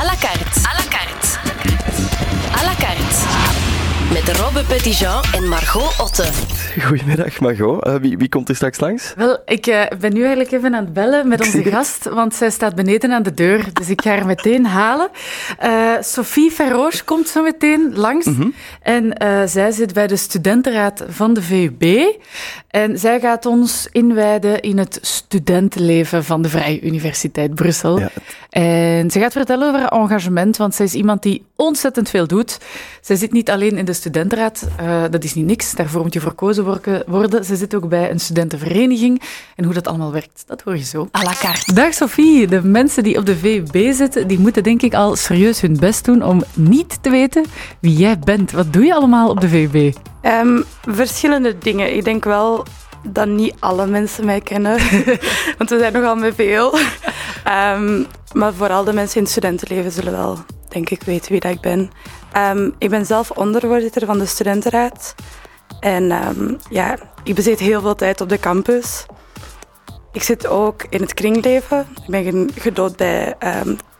À la carte. À la carte. À la carte. Met Robbe Petitjean en Margot Otte. Goedemiddag Margot. Wie komt er straks langs? Wel, ik ben nu eigenlijk even aan het bellen met onze gast, want zij staat beneden aan de deur. Dus ik ga haar meteen halen. Sophie Feroz komt zo meteen langs. Mm-hmm. En zij zit bij de studentenraad van de VUB. En zij gaat ons inwijden in het studentenleven van de Vrije Universiteit Brussel. Ja. En ze gaat vertellen over haar engagement, want zij is iemand die ontzettend veel doet. Zij zit niet alleen in de studentenraad, dat is niet niks, daarvoor moet je verkozen worden. Ze zit ook bij een studentenvereniging. En hoe dat allemaal werkt, dat hoor je zo. À la carte. Dag Sophie, de mensen die op de VUB zitten, die moeten denk ik al serieus hun best doen om niet te weten wie jij bent. Wat doe je allemaal op de VUB? Verschillende dingen. Ik denk wel dat niet alle mensen mij kennen, want we zijn nogal met veel. Maar vooral de mensen in het studentenleven zullen wel, denk ik, weten wie dat ik ben. Ik ben zelf ondervoorzitter van de studentenraad. En ja, ik bezit heel veel tijd op de campus. Ik zit ook in het kringleven. Ik ben gedood bij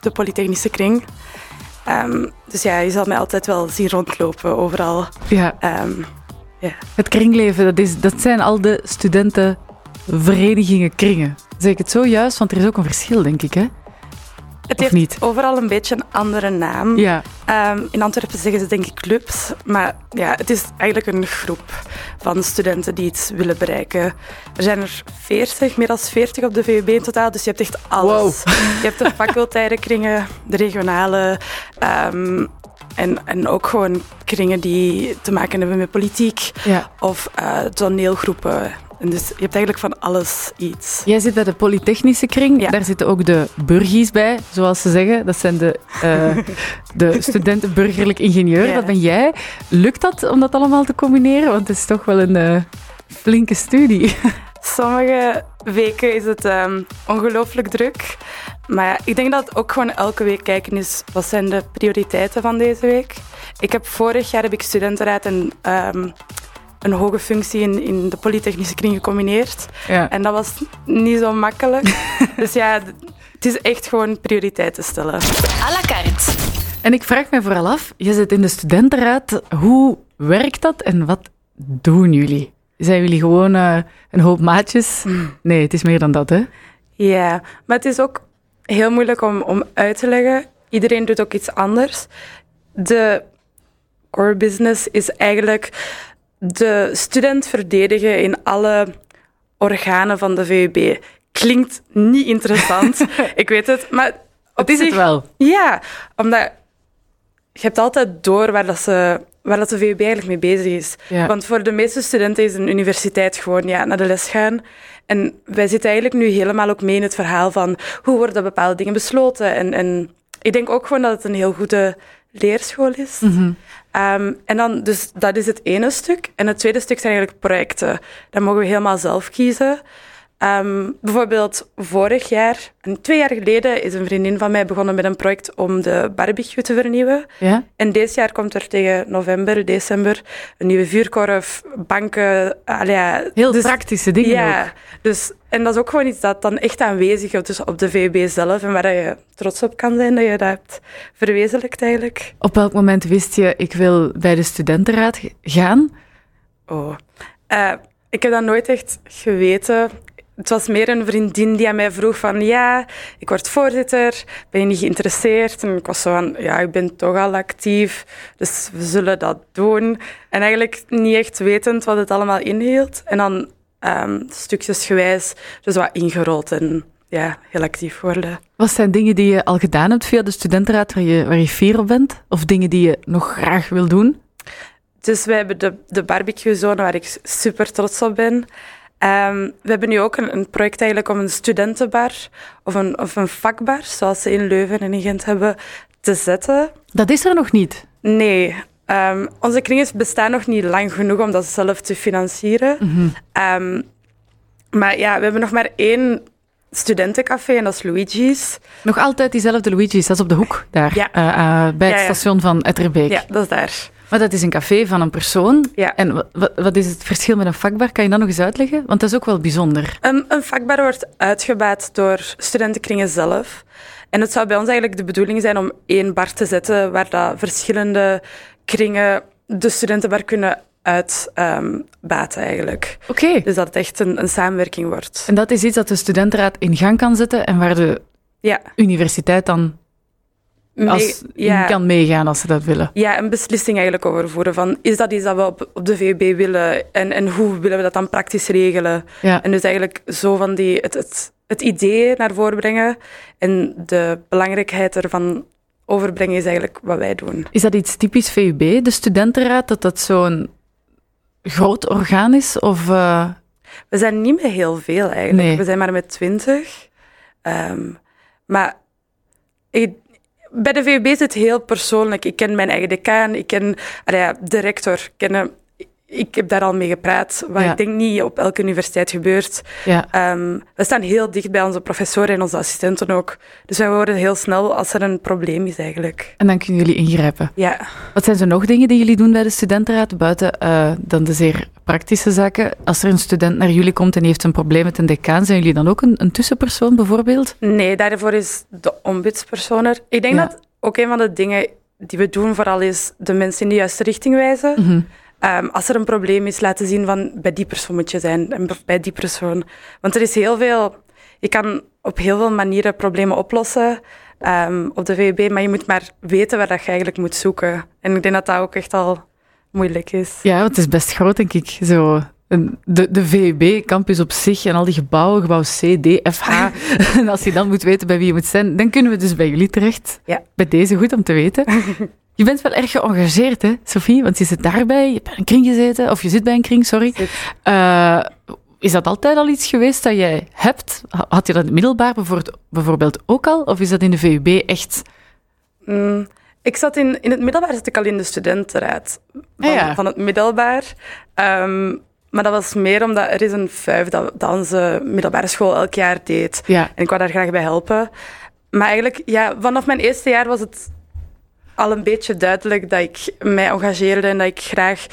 de Polytechnische Kring. Dus ja, je zal mij altijd wel zien rondlopen overal. Ja. Yeah. Het kringleven, dat zijn al de studentenverenigingen, kringen. Zeg ik het zo juist? Want er is ook een verschil, denk ik, hè? Het heeft niet? Overal een beetje een andere naam. Ja. In Antwerpen zeggen ze denk ik clubs, maar ja, het is eigenlijk een groep van studenten die iets willen bereiken. Er zijn er 40, meer dan 40 op de VUB in totaal, dus je hebt echt alles. Wow. Je hebt de facultaire kringen, de regionale en ook gewoon kringen die te maken hebben met politiek of toneelgroepen. En dus je hebt eigenlijk van alles iets. Jij zit bij de Polytechnische Kring. Ja. Daar zitten ook de burgies bij, zoals ze zeggen. Dat zijn de studenten burgerlijk ingenieur. Ja. Dat ben jij. Lukt dat om dat allemaal te combineren? Want het is toch wel een flinke studie. Sommige weken is het ongelooflijk druk. Maar ja, ik denk dat het ook gewoon elke week kijken is wat zijn de prioriteiten van deze week. Vorig jaar heb ik studentenraad en een hoge functie in de Polytechnische Kring gecombineerd. Ja. En dat was niet zo makkelijk. Dus ja, het is echt gewoon prioriteiten stellen. À la carte. En ik vraag mij vooral af, je zit in de studentenraad. Hoe werkt dat en wat doen jullie? Zijn jullie gewoon een hoop maatjes? Nee, het is meer dan dat, hè? Ja, maar het is ook heel moeilijk om uit te leggen. Iedereen doet ook iets anders. De core business is eigenlijk de student verdedigen in alle organen van de VUB. Klinkt niet interessant, ik weet het, maar op zich, het wel. Ja, omdat je hebt altijd door waar dat de VUB eigenlijk mee bezig is. Ja. Want voor de meeste studenten is een universiteit gewoon naar de les gaan. En wij zitten eigenlijk nu helemaal ook mee in het verhaal van hoe worden bepaalde dingen besloten. En ik denk ook gewoon dat het een heel goede leerschool is. Mm-hmm. En dan, dus dat is het ene stuk. En het tweede stuk zijn eigenlijk projecten. Dat mogen we helemaal zelf kiezen. Bijvoorbeeld vorig jaar, 2 jaar geleden, is een vriendin van mij begonnen met een project om de barbecue te vernieuwen. Ja? En dit jaar komt er tegen november, december, een nieuwe vuurkorf, banken. Heel praktische dingen ook. Dus, en dat is ook gewoon iets dat dan echt aanwezig is dus op de VUB zelf en waar je trots op kan zijn dat je dat hebt verwezenlijkt eigenlijk. Op welk moment wist je, ik wil bij de studentenraad gaan? Ik heb dat nooit echt geweten. Het was meer een vriendin die aan mij vroeg van ja, ik word voorzitter, ben je niet geïnteresseerd? En ik was zo van ja, ik ben toch al actief, dus we zullen dat doen. En eigenlijk niet echt wetend wat het allemaal inhield. En dan stukjesgewijs dus wat ingerold en ja, heel actief worden. Wat zijn dingen die je al gedaan hebt via de studentenraad waar je fier op bent? Of dingen die je nog graag wil doen? Dus we hebben de barbecuezone waar ik super trots op ben. We hebben nu ook een project eigenlijk om een studentenbar of een vakbar, zoals ze in Leuven en in Gent hebben, te zetten. Dat is er nog niet? Nee. Onze kringen bestaan nog niet lang genoeg om dat zelf te financieren. Mm-hmm. Maar ja, we hebben nog maar 1 studentencafé en dat is Luigi's. Nog altijd diezelfde Luigi's, dat is op de hoek daar, ja. Bij het station van Etterbeek. Ja, dat is daar. Maar dat is een café van een persoon. Ja. En wat is het verschil met een vakbar? Kan je dat nog eens uitleggen? Want dat is ook wel bijzonder. Een vakbar wordt uitgebaat door studentenkringen zelf. En het zou bij ons eigenlijk de bedoeling zijn om één bar te zetten waar dat verschillende kringen de studenten waar kunnen uitbaten eigenlijk. Okay. Dus dat het echt een samenwerking wordt. En dat is iets dat de studentenraad in gang kan zetten en waar de universiteit dan kan meegaan als ze dat willen. Ja, een beslissing eigenlijk over voeren van is dat iets dat we op de VUB willen en hoe willen we dat dan praktisch regelen? Ja. En dus eigenlijk zo van die, het idee naar voren brengen en de belangrijkheid ervan overbrengen is eigenlijk wat wij doen. Is dat iets typisch VUB, de studentenraad, dat dat zo'n groot orgaan is? Of, We zijn niet met heel veel eigenlijk. Nee. We zijn maar met 20. Maar bij de VUB is het heel persoonlijk. Ik ken mijn eigen decaan, ik ken de rector. Ik heb daar al mee gepraat, wat ik denk niet op elke universiteit gebeurt. Ja. We staan heel dicht bij onze professoren en onze assistenten ook. Dus wij horen heel snel als er een probleem is eigenlijk. En dan kunnen jullie ingrijpen. Ja. Wat zijn zo nog dingen die jullie doen bij de studentenraad, buiten dan de zeer praktische zaken? Als er een student naar jullie komt en die heeft een probleem met een decaan, zijn jullie dan ook een tussenpersoon bijvoorbeeld? Nee, daarvoor is de ombudspersoon er. Ik denk dat ook een van de dingen die we doen vooral is de mensen in de juiste richting wijzen. Mm-hmm. Als er een probleem is, laten zien van bij die persoon moet je zijn en bij die persoon. Want er is heel veel... Je kan op heel veel manieren problemen oplossen op de VUB, maar je moet maar weten waar dat je eigenlijk moet zoeken. En ik denk dat dat ook echt al moeilijk is. Ja, het is best groot, denk ik. Zo, de VUB-campus op zich en al die gebouwen, gebouw C, D, F, H. En als je dan moet weten bij wie je moet zijn, dan kunnen we dus bij jullie terecht. Ja. Bij deze goed om te weten. Je bent wel erg geëngageerd, hè, Sophie? Want je zit daarbij, je hebt bij een kring gezeten, of je zit bij een kring, sorry. Is dat altijd al iets geweest dat jij hebt? Had je dat in het middelbaar bijvoorbeeld ook al? Of is dat in de VUB echt... Ik zat in het middelbaar zat ik al in de studentenraad van het middelbaar. Maar dat was meer omdat er is een vuif dat onze middelbare school elk jaar deed. Ja. En ik wou daar graag bij helpen. Maar eigenlijk, vanaf mijn eerste jaar was het... al een beetje duidelijk dat ik mij engageerde en dat ik graag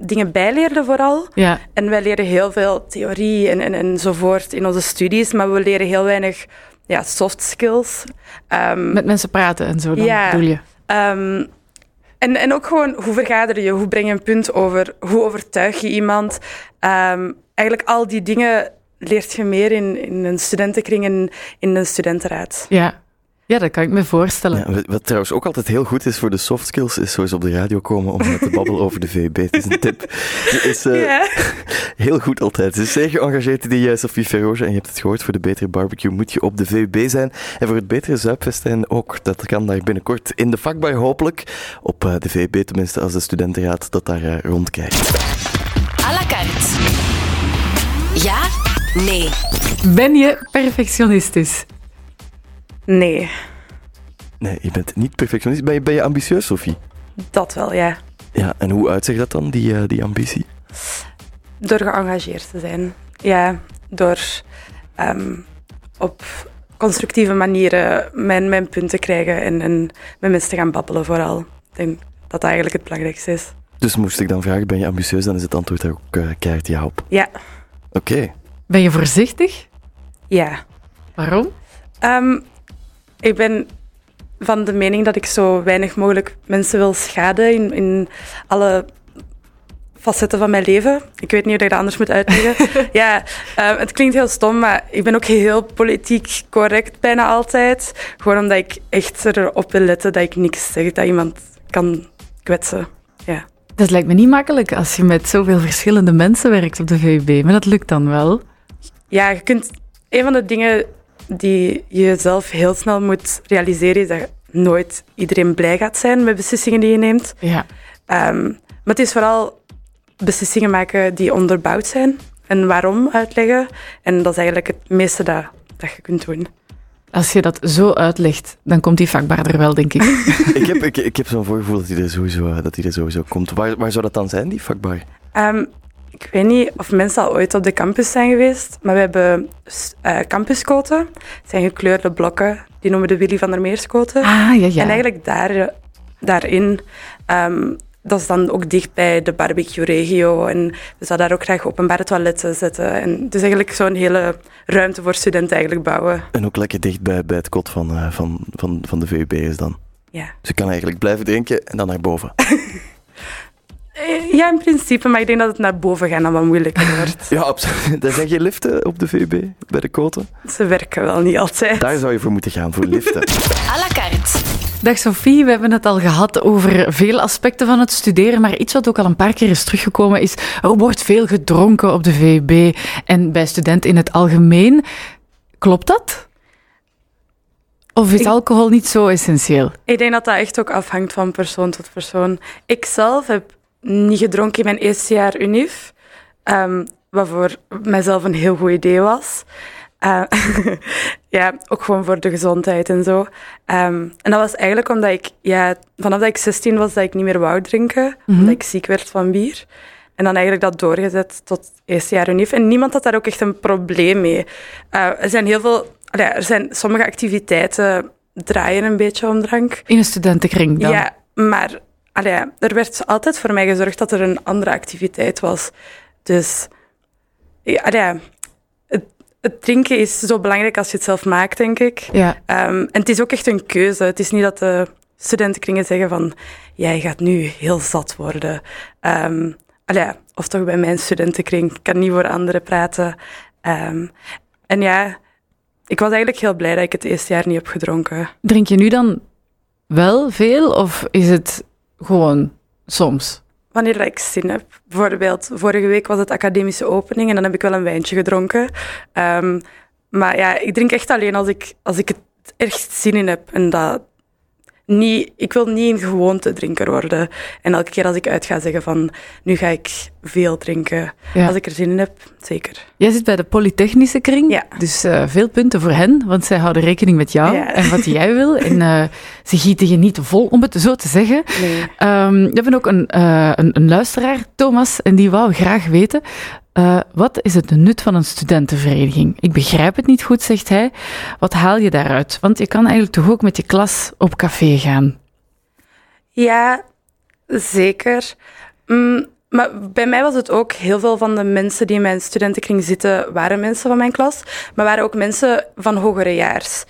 dingen bijleerde vooral. Ja. En wij leren heel veel theorie enzovoort in onze studies, maar we leren heel weinig soft skills. Met mensen praten en zo, dan bedoel je? En ook gewoon, hoe vergader je, hoe breng je een punt over, hoe overtuig je iemand? Eigenlijk al die dingen leert je meer in een studentenkring en in een studentenraad. Ja. Ja, dat kan ik me voorstellen. Ja, wat trouwens ook altijd heel goed is voor de soft skills, is zo eens op de radio komen om met te babbelen over de VUB. Het is een tip. Het is heel goed altijd. Ze is zeer geëngageerd, die Sophie Feroz. En je hebt het gehoord, voor de betere barbecue moet je op de VUB zijn. En voor het betere zuipfestijn ook. Dat kan daar binnenkort in de vakbar, hopelijk. Op de VUB, tenminste, als de studentenraad dat daar rondkijkt. À la carte. Ja? Nee. Ben je perfectionistisch? Nee. Nee, je bent niet perfectionist. Ben je ambitieus, Sophie? Dat wel, ja. Ja, en hoe uitzicht dat dan, die ambitie? Door geëngageerd te zijn. Ja, door op constructieve manieren mijn punt te krijgen en met mensen te gaan babbelen vooral. Ik denk dat eigenlijk het belangrijkste is. Dus moest ik dan vragen, ben je ambitieus? Dan is het antwoord daar ook keihard ja op. Ja. Oké. Ben je voorzichtig? Ja. Waarom? Ik ben van de mening dat ik zo weinig mogelijk mensen wil schaden in alle facetten van mijn leven. Ik weet niet hoe ik dat anders moet uitleggen. Het klinkt heel stom, maar ik ben ook heel politiek correct bijna altijd. Gewoon omdat ik echt erop wil letten dat ik niks zeg, dat iemand kan kwetsen. Ja. Dat lijkt me niet makkelijk als je met zoveel verschillende mensen werkt op de VUB, maar dat lukt dan wel. Ja, je kunt... Een van de dingen... die je zelf heel snel moet realiseren, is dat nooit iedereen blij gaat zijn met beslissingen die je neemt. Ja. Maar het is vooral beslissingen maken die onderbouwd zijn en waarom uitleggen. En dat is eigenlijk het meeste dat je kunt doen. Als je dat zo uitlegt, dan komt die vakbaar er wel, denk ik. Ik heb zo'n voorgevoel dat die er sowieso komt. Waar zou dat dan zijn, die vakbaar? Ik weet niet of mensen al ooit op de campus zijn geweest, maar we hebben campuscoten. Het zijn gekleurde blokken, die noemen we de Willy van der Meerskoten. Ah, ja. En eigenlijk daarin Dat is dan ook dicht bij de barbecue-regio. En we zouden daar ook graag openbare toiletten zetten. En dus eigenlijk zo'n hele ruimte voor studenten eigenlijk bouwen. En ook lekker dicht bij het kot van de VUB is dan. Ja. Dus je kan eigenlijk blijven drinken en dan naar boven. Ja, in principe. Maar ik denk dat het naar boven gaan dan wat moeilijker wordt. Ja, absoluut. Er zijn geen liften op de VUB, bij de Koten. Ze werken wel niet altijd. Daar zou je voor moeten gaan, voor liften. À la carte. Dag Sophie, we hebben het al gehad over veel aspecten van het studeren, maar iets wat ook al een paar keer is teruggekomen is, er wordt veel gedronken op de VUB en bij studenten in het algemeen. Klopt dat? Of is alcohol niet zo essentieel? Ik denk dat dat echt ook afhangt van persoon tot persoon. Ik zelf heb niet gedronken in mijn eerste jaar UNIF, wat voor mijzelf een heel goed idee was. Ja, ook gewoon voor de gezondheid en zo. En dat was eigenlijk omdat ik, ja, vanaf dat ik 16 was, dat ik niet meer wou drinken. Mm-hmm. Omdat ik ziek werd van bier. En dan eigenlijk dat doorgezet tot eerste jaar UNIF. En niemand had daar ook echt een probleem mee. Er zijn sommige activiteiten draaien een beetje om drank. In een studentenkring dan? Ja, maar er werd altijd voor mij gezorgd dat er een andere activiteit was. Dus, het drinken is zo belangrijk als je het zelf maakt, denk ik. Ja. En het is ook echt een keuze. Het is niet dat de studentenkringen zeggen van jij gaat nu heel zat worden. Of toch bij mijn studentenkring. Ik kan niet voor anderen praten. En ja, ik was eigenlijk heel blij dat ik het eerste jaar niet heb gedronken. Drink je nu dan wel veel of is het gewoon soms? Wanneer ik zin heb. Bijvoorbeeld, vorige week was het academische opening en dan heb ik wel een wijntje gedronken. Maar ja, ik drink echt alleen als ik het echt zin in heb. En dat niet, ik wil niet een gewoontedrinker worden. En elke keer als ik uit ga zeggen van, nu ga ik veel drinken. Ja. Als ik er zin in heb, zeker. Jij zit bij de Polytechnische Kring, ja. Dus veel punten voor hen, want zij houden rekening met jou en wat jij wil. En ze gieten je niet vol, om het zo te zeggen. Nee. We hebben ook een luisteraar, Thomas, en die wou graag weten, wat is het nut van een studentenvereniging? Ik begrijp het niet goed, zegt hij. Wat haal je daaruit? Want je kan eigenlijk toch ook met je klas op café gaan? Ja, zeker. Maar bij mij was het ook heel veel van de mensen die in mijn studentenkring zitten, waren mensen van mijn klas, maar waren ook mensen van hogerejaars.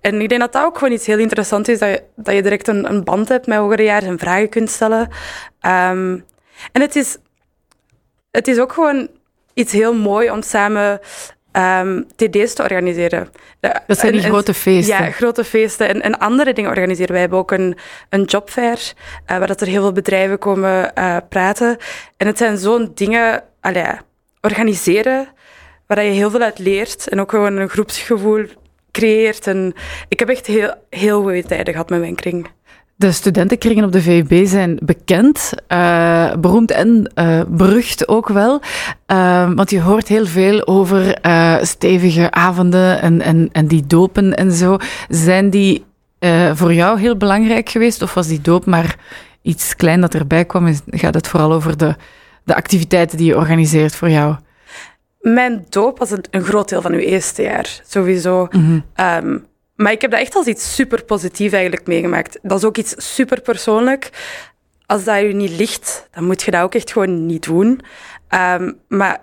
En ik denk dat dat ook gewoon iets heel interessants is, dat je direct een band hebt met hogerejaars en vragen kunt stellen. En het is ook gewoon iets heel mooi om samen TD's te organiseren. Dat zijn die grote feesten. Ja, grote feesten en andere dingen organiseren. Wij hebben ook een jobfair, waar dat er heel veel bedrijven komen praten. En het zijn zo'n dingen, organiseren, waar je heel veel uit leert en ook gewoon een groepsgevoel creëert. En ik heb echt heel, heel goede tijden gehad met mijn kring. De studentenkringen op de VUB zijn bekend, beroemd en berucht ook wel. Want je hoort heel veel over stevige avonden en die dopen en zo. Zijn die voor jou heel belangrijk geweest? Of was die doop maar iets klein dat erbij kwam? En gaat het vooral over de activiteiten die je organiseert voor jou? Mijn doop was een groot deel van uw eerste jaar, sowieso. Mm-hmm. Maar ik heb dat echt als iets super positief eigenlijk meegemaakt. Dat is ook iets super persoonlijk. Als dat je niet ligt, dan moet je dat ook echt gewoon niet doen. Maar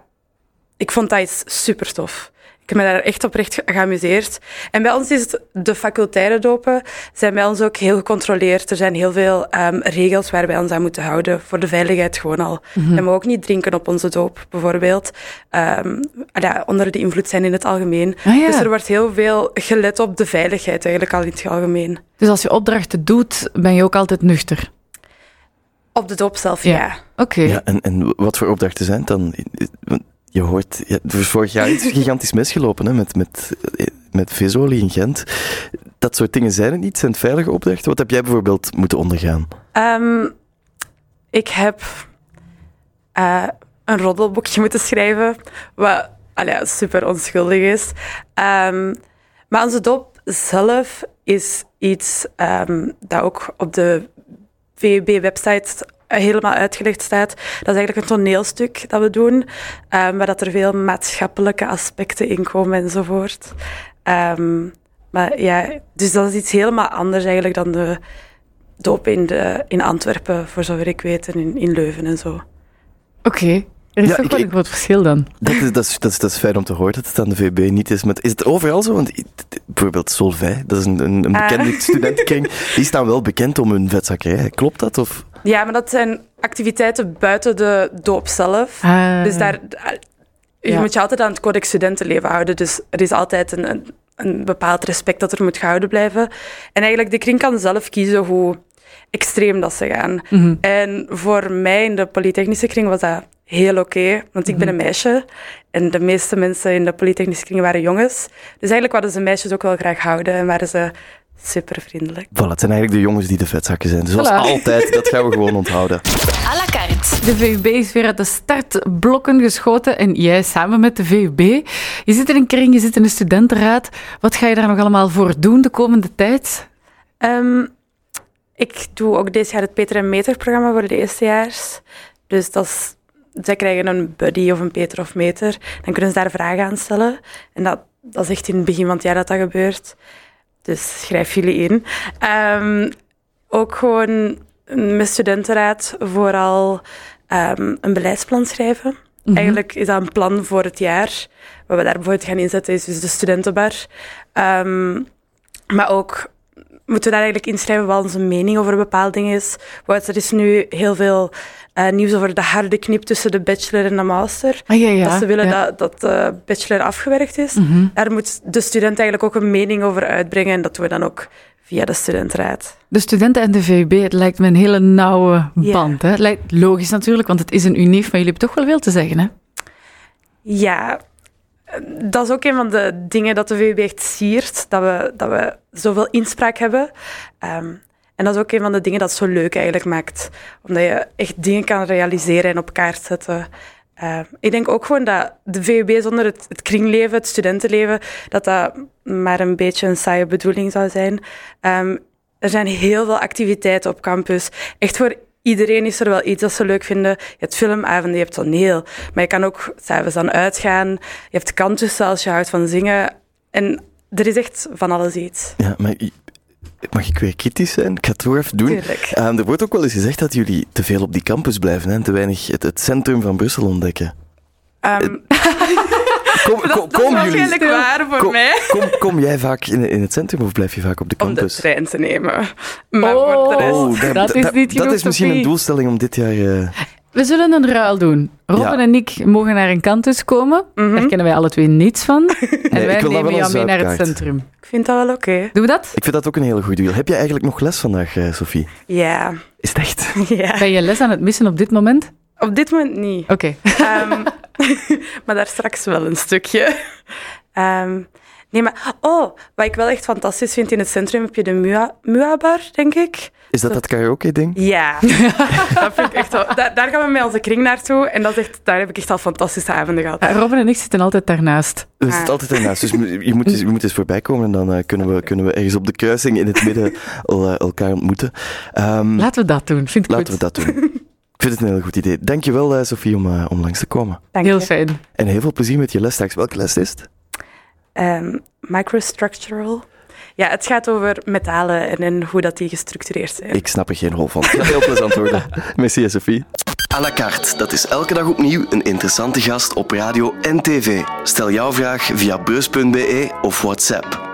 ik vond dat iets super tof. Ik heb me daar echt oprecht geamuseerd. En bij ons is het, de facultaire dopen zijn bij ons ook heel gecontroleerd. Er zijn heel veel regels waar wij ons aan moeten houden. Voor de veiligheid gewoon al. Mm-hmm. En we ook niet drinken op onze doop, bijvoorbeeld. Onder de invloed zijn in het algemeen. Ah, ja. Dus er wordt heel veel gelet op de veiligheid eigenlijk al in het algemeen. Dus als je opdrachten doet, ben je ook altijd nuchter? Op de doop zelf, ja. Oké. Ja, en wat voor opdrachten zijn het dan? Je hoort, vorig jaar is gigantisch misgelopen hè, met visolie in Gent. Dat soort dingen zijn het niet, zijn het veilige opdrachten. Wat heb jij bijvoorbeeld moeten ondergaan? Ik heb een roddelboekje moeten schrijven, wat super onschuldig is. Maar onze doop zelf is iets dat ook op de VUB-website helemaal uitgelegd staat. Dat is eigenlijk een toneelstuk dat we doen, waar dat er veel maatschappelijke aspecten in komen enzovoort. Maar ja, dus dat is iets helemaal anders eigenlijk dan de doop in Antwerpen, voor zover ik weet, en in Leuven en zo. Oké. Er is toch wel een groot verschil dan. Dat is fijn om te horen dat het aan de VUB niet is. Maar is het overal zo? Want bijvoorbeeld Solvay, dat is een bekende studentenkring. Die staan wel bekend om hun vetzakkerij. Klopt dat? Of? Ja, maar dat zijn activiteiten buiten de doop zelf. Dus daar... Je moet je altijd aan het codex studentenleven houden. Dus er is altijd een bepaald respect dat er moet gehouden blijven. En eigenlijk, de kring kan zelf kiezen hoe extreem dat ze gaan. Mm-hmm. En voor mij in de Polytechnische Kring was dat heel oké, want ik ben een meisje. En de meeste mensen in de Polytechnische Kring waren jongens. Dus eigenlijk hadden ze meisjes ook wel graag houden en waren ze super vriendelijk. Voilà, het zijn eigenlijk de jongens die de vetzakken zijn. Dus zoals altijd, dat gaan we gewoon onthouden. À la carte. De VUB is weer uit de startblokken geschoten en jij samen met de VUB. Je zit in een kring, je zit in een studentenraad. Wat ga je daar nog allemaal voor doen de komende tijd? Ik doe ook dit jaar het Peter en Meter programma voor de eerstejaars. Dus dat is... Zij krijgen een buddy of een Peter of Meter. Dan kunnen ze daar vragen aan stellen. En dat is echt in het begin van het jaar dat gebeurt. Dus schrijf jullie in. Ook gewoon met studentenraad vooral een beleidsplan schrijven. Mm-hmm. Eigenlijk is dat een plan voor het jaar. Wat we daar bijvoorbeeld gaan inzetten is dus de studentenbar. Maar ook moeten we daar eigenlijk inschrijven wat onze mening over bepaalde dingen is. Want er is nu heel veel nieuws over de harde knip tussen de bachelor en de master. Dat ze willen dat de bachelor afgewerkt is. Mm-hmm. Daar moet de student eigenlijk ook een mening over uitbrengen. En dat doen we dan ook via de studentenraad. De studenten en de VUB, het lijkt me een hele nauwe band. Hè? Het lijkt logisch natuurlijk, want het is een unief, maar jullie hebben toch wel veel te zeggen, hè? Ja, dat is ook een van de dingen dat de VUB echt siert, dat we zoveel inspraak hebben. En dat is ook een van de dingen dat het zo leuk eigenlijk maakt. Omdat je echt dingen kan realiseren en op kaart zetten. Ik denk ook gewoon dat de VUB zonder het kringleven, het studentenleven, dat maar een beetje een saaie bedoeling zou zijn. Er zijn heel veel activiteiten op campus. Echt voor iedereen is er wel iets dat ze leuk vinden. Je hebt filmavonden, je hebt toneel. Maar je kan ook 's avonds dan uitgaan. Je hebt kantussen als je houdt van zingen. En er is echt van alles iets. Ja, maar... Mag ik weer kritisch zijn? Ik ga het toch even doen. Er wordt ook wel eens gezegd dat jullie te veel op die campus blijven en te weinig het centrum van Brussel ontdekken. Dat is waarschijnlijk waar voor mij. Kom jij vaak in het centrum of blijf je vaak op de campus? Om de trein te nemen. Maar voor de rest... dat is niet genoeg. Dat is misschien een doelstelling om dit jaar... We zullen een ruil doen. Robin en ik mogen naar een kantus komen. Mm-hmm. Daar kennen wij alle twee niets van. En wij nemen jou mee naar het centrum. Ik vind dat wel oké. Doen we dat? Ik vind dat ook een hele goede deal. Heb je eigenlijk nog les vandaag, Sophie? Ja. Is het echt? Ja. Ben je les aan het missen op dit moment? Op dit moment niet. Oké. Maar daar straks wel een stukje. Nee, maar... Oh, wat ik wel echt fantastisch vind in het centrum, heb je de Muabar, denk ik. Is dat karaoke-ding? Ja. Dat vind ik echt wel, daar gaan we met onze kring naartoe. En dat is echt, daar heb ik echt al fantastische avonden gehad. Robin en ik zitten altijd daarnaast. We zitten altijd daarnaast. Dus je moet eens voorbij komen. En dan kunnen we ergens op de kruising in het midden elkaar ontmoeten. Laten we dat doen. Vind ik goed. Ik vind het een heel goed idee. Dankjewel, Sophie, om langs te komen. Dank je. Heel fijn. En heel veel plezier met je les straks. Welke les is het? Microstructural. Ja, het gaat over metalen en hoe dat die gestructureerd zijn. Ik snap er geen rol van. Heel plezant worden. Merci, Sophie. À la carte, dat is elke dag opnieuw een interessante gast op radio en tv. Stel jouw vraag via beurs.be of WhatsApp.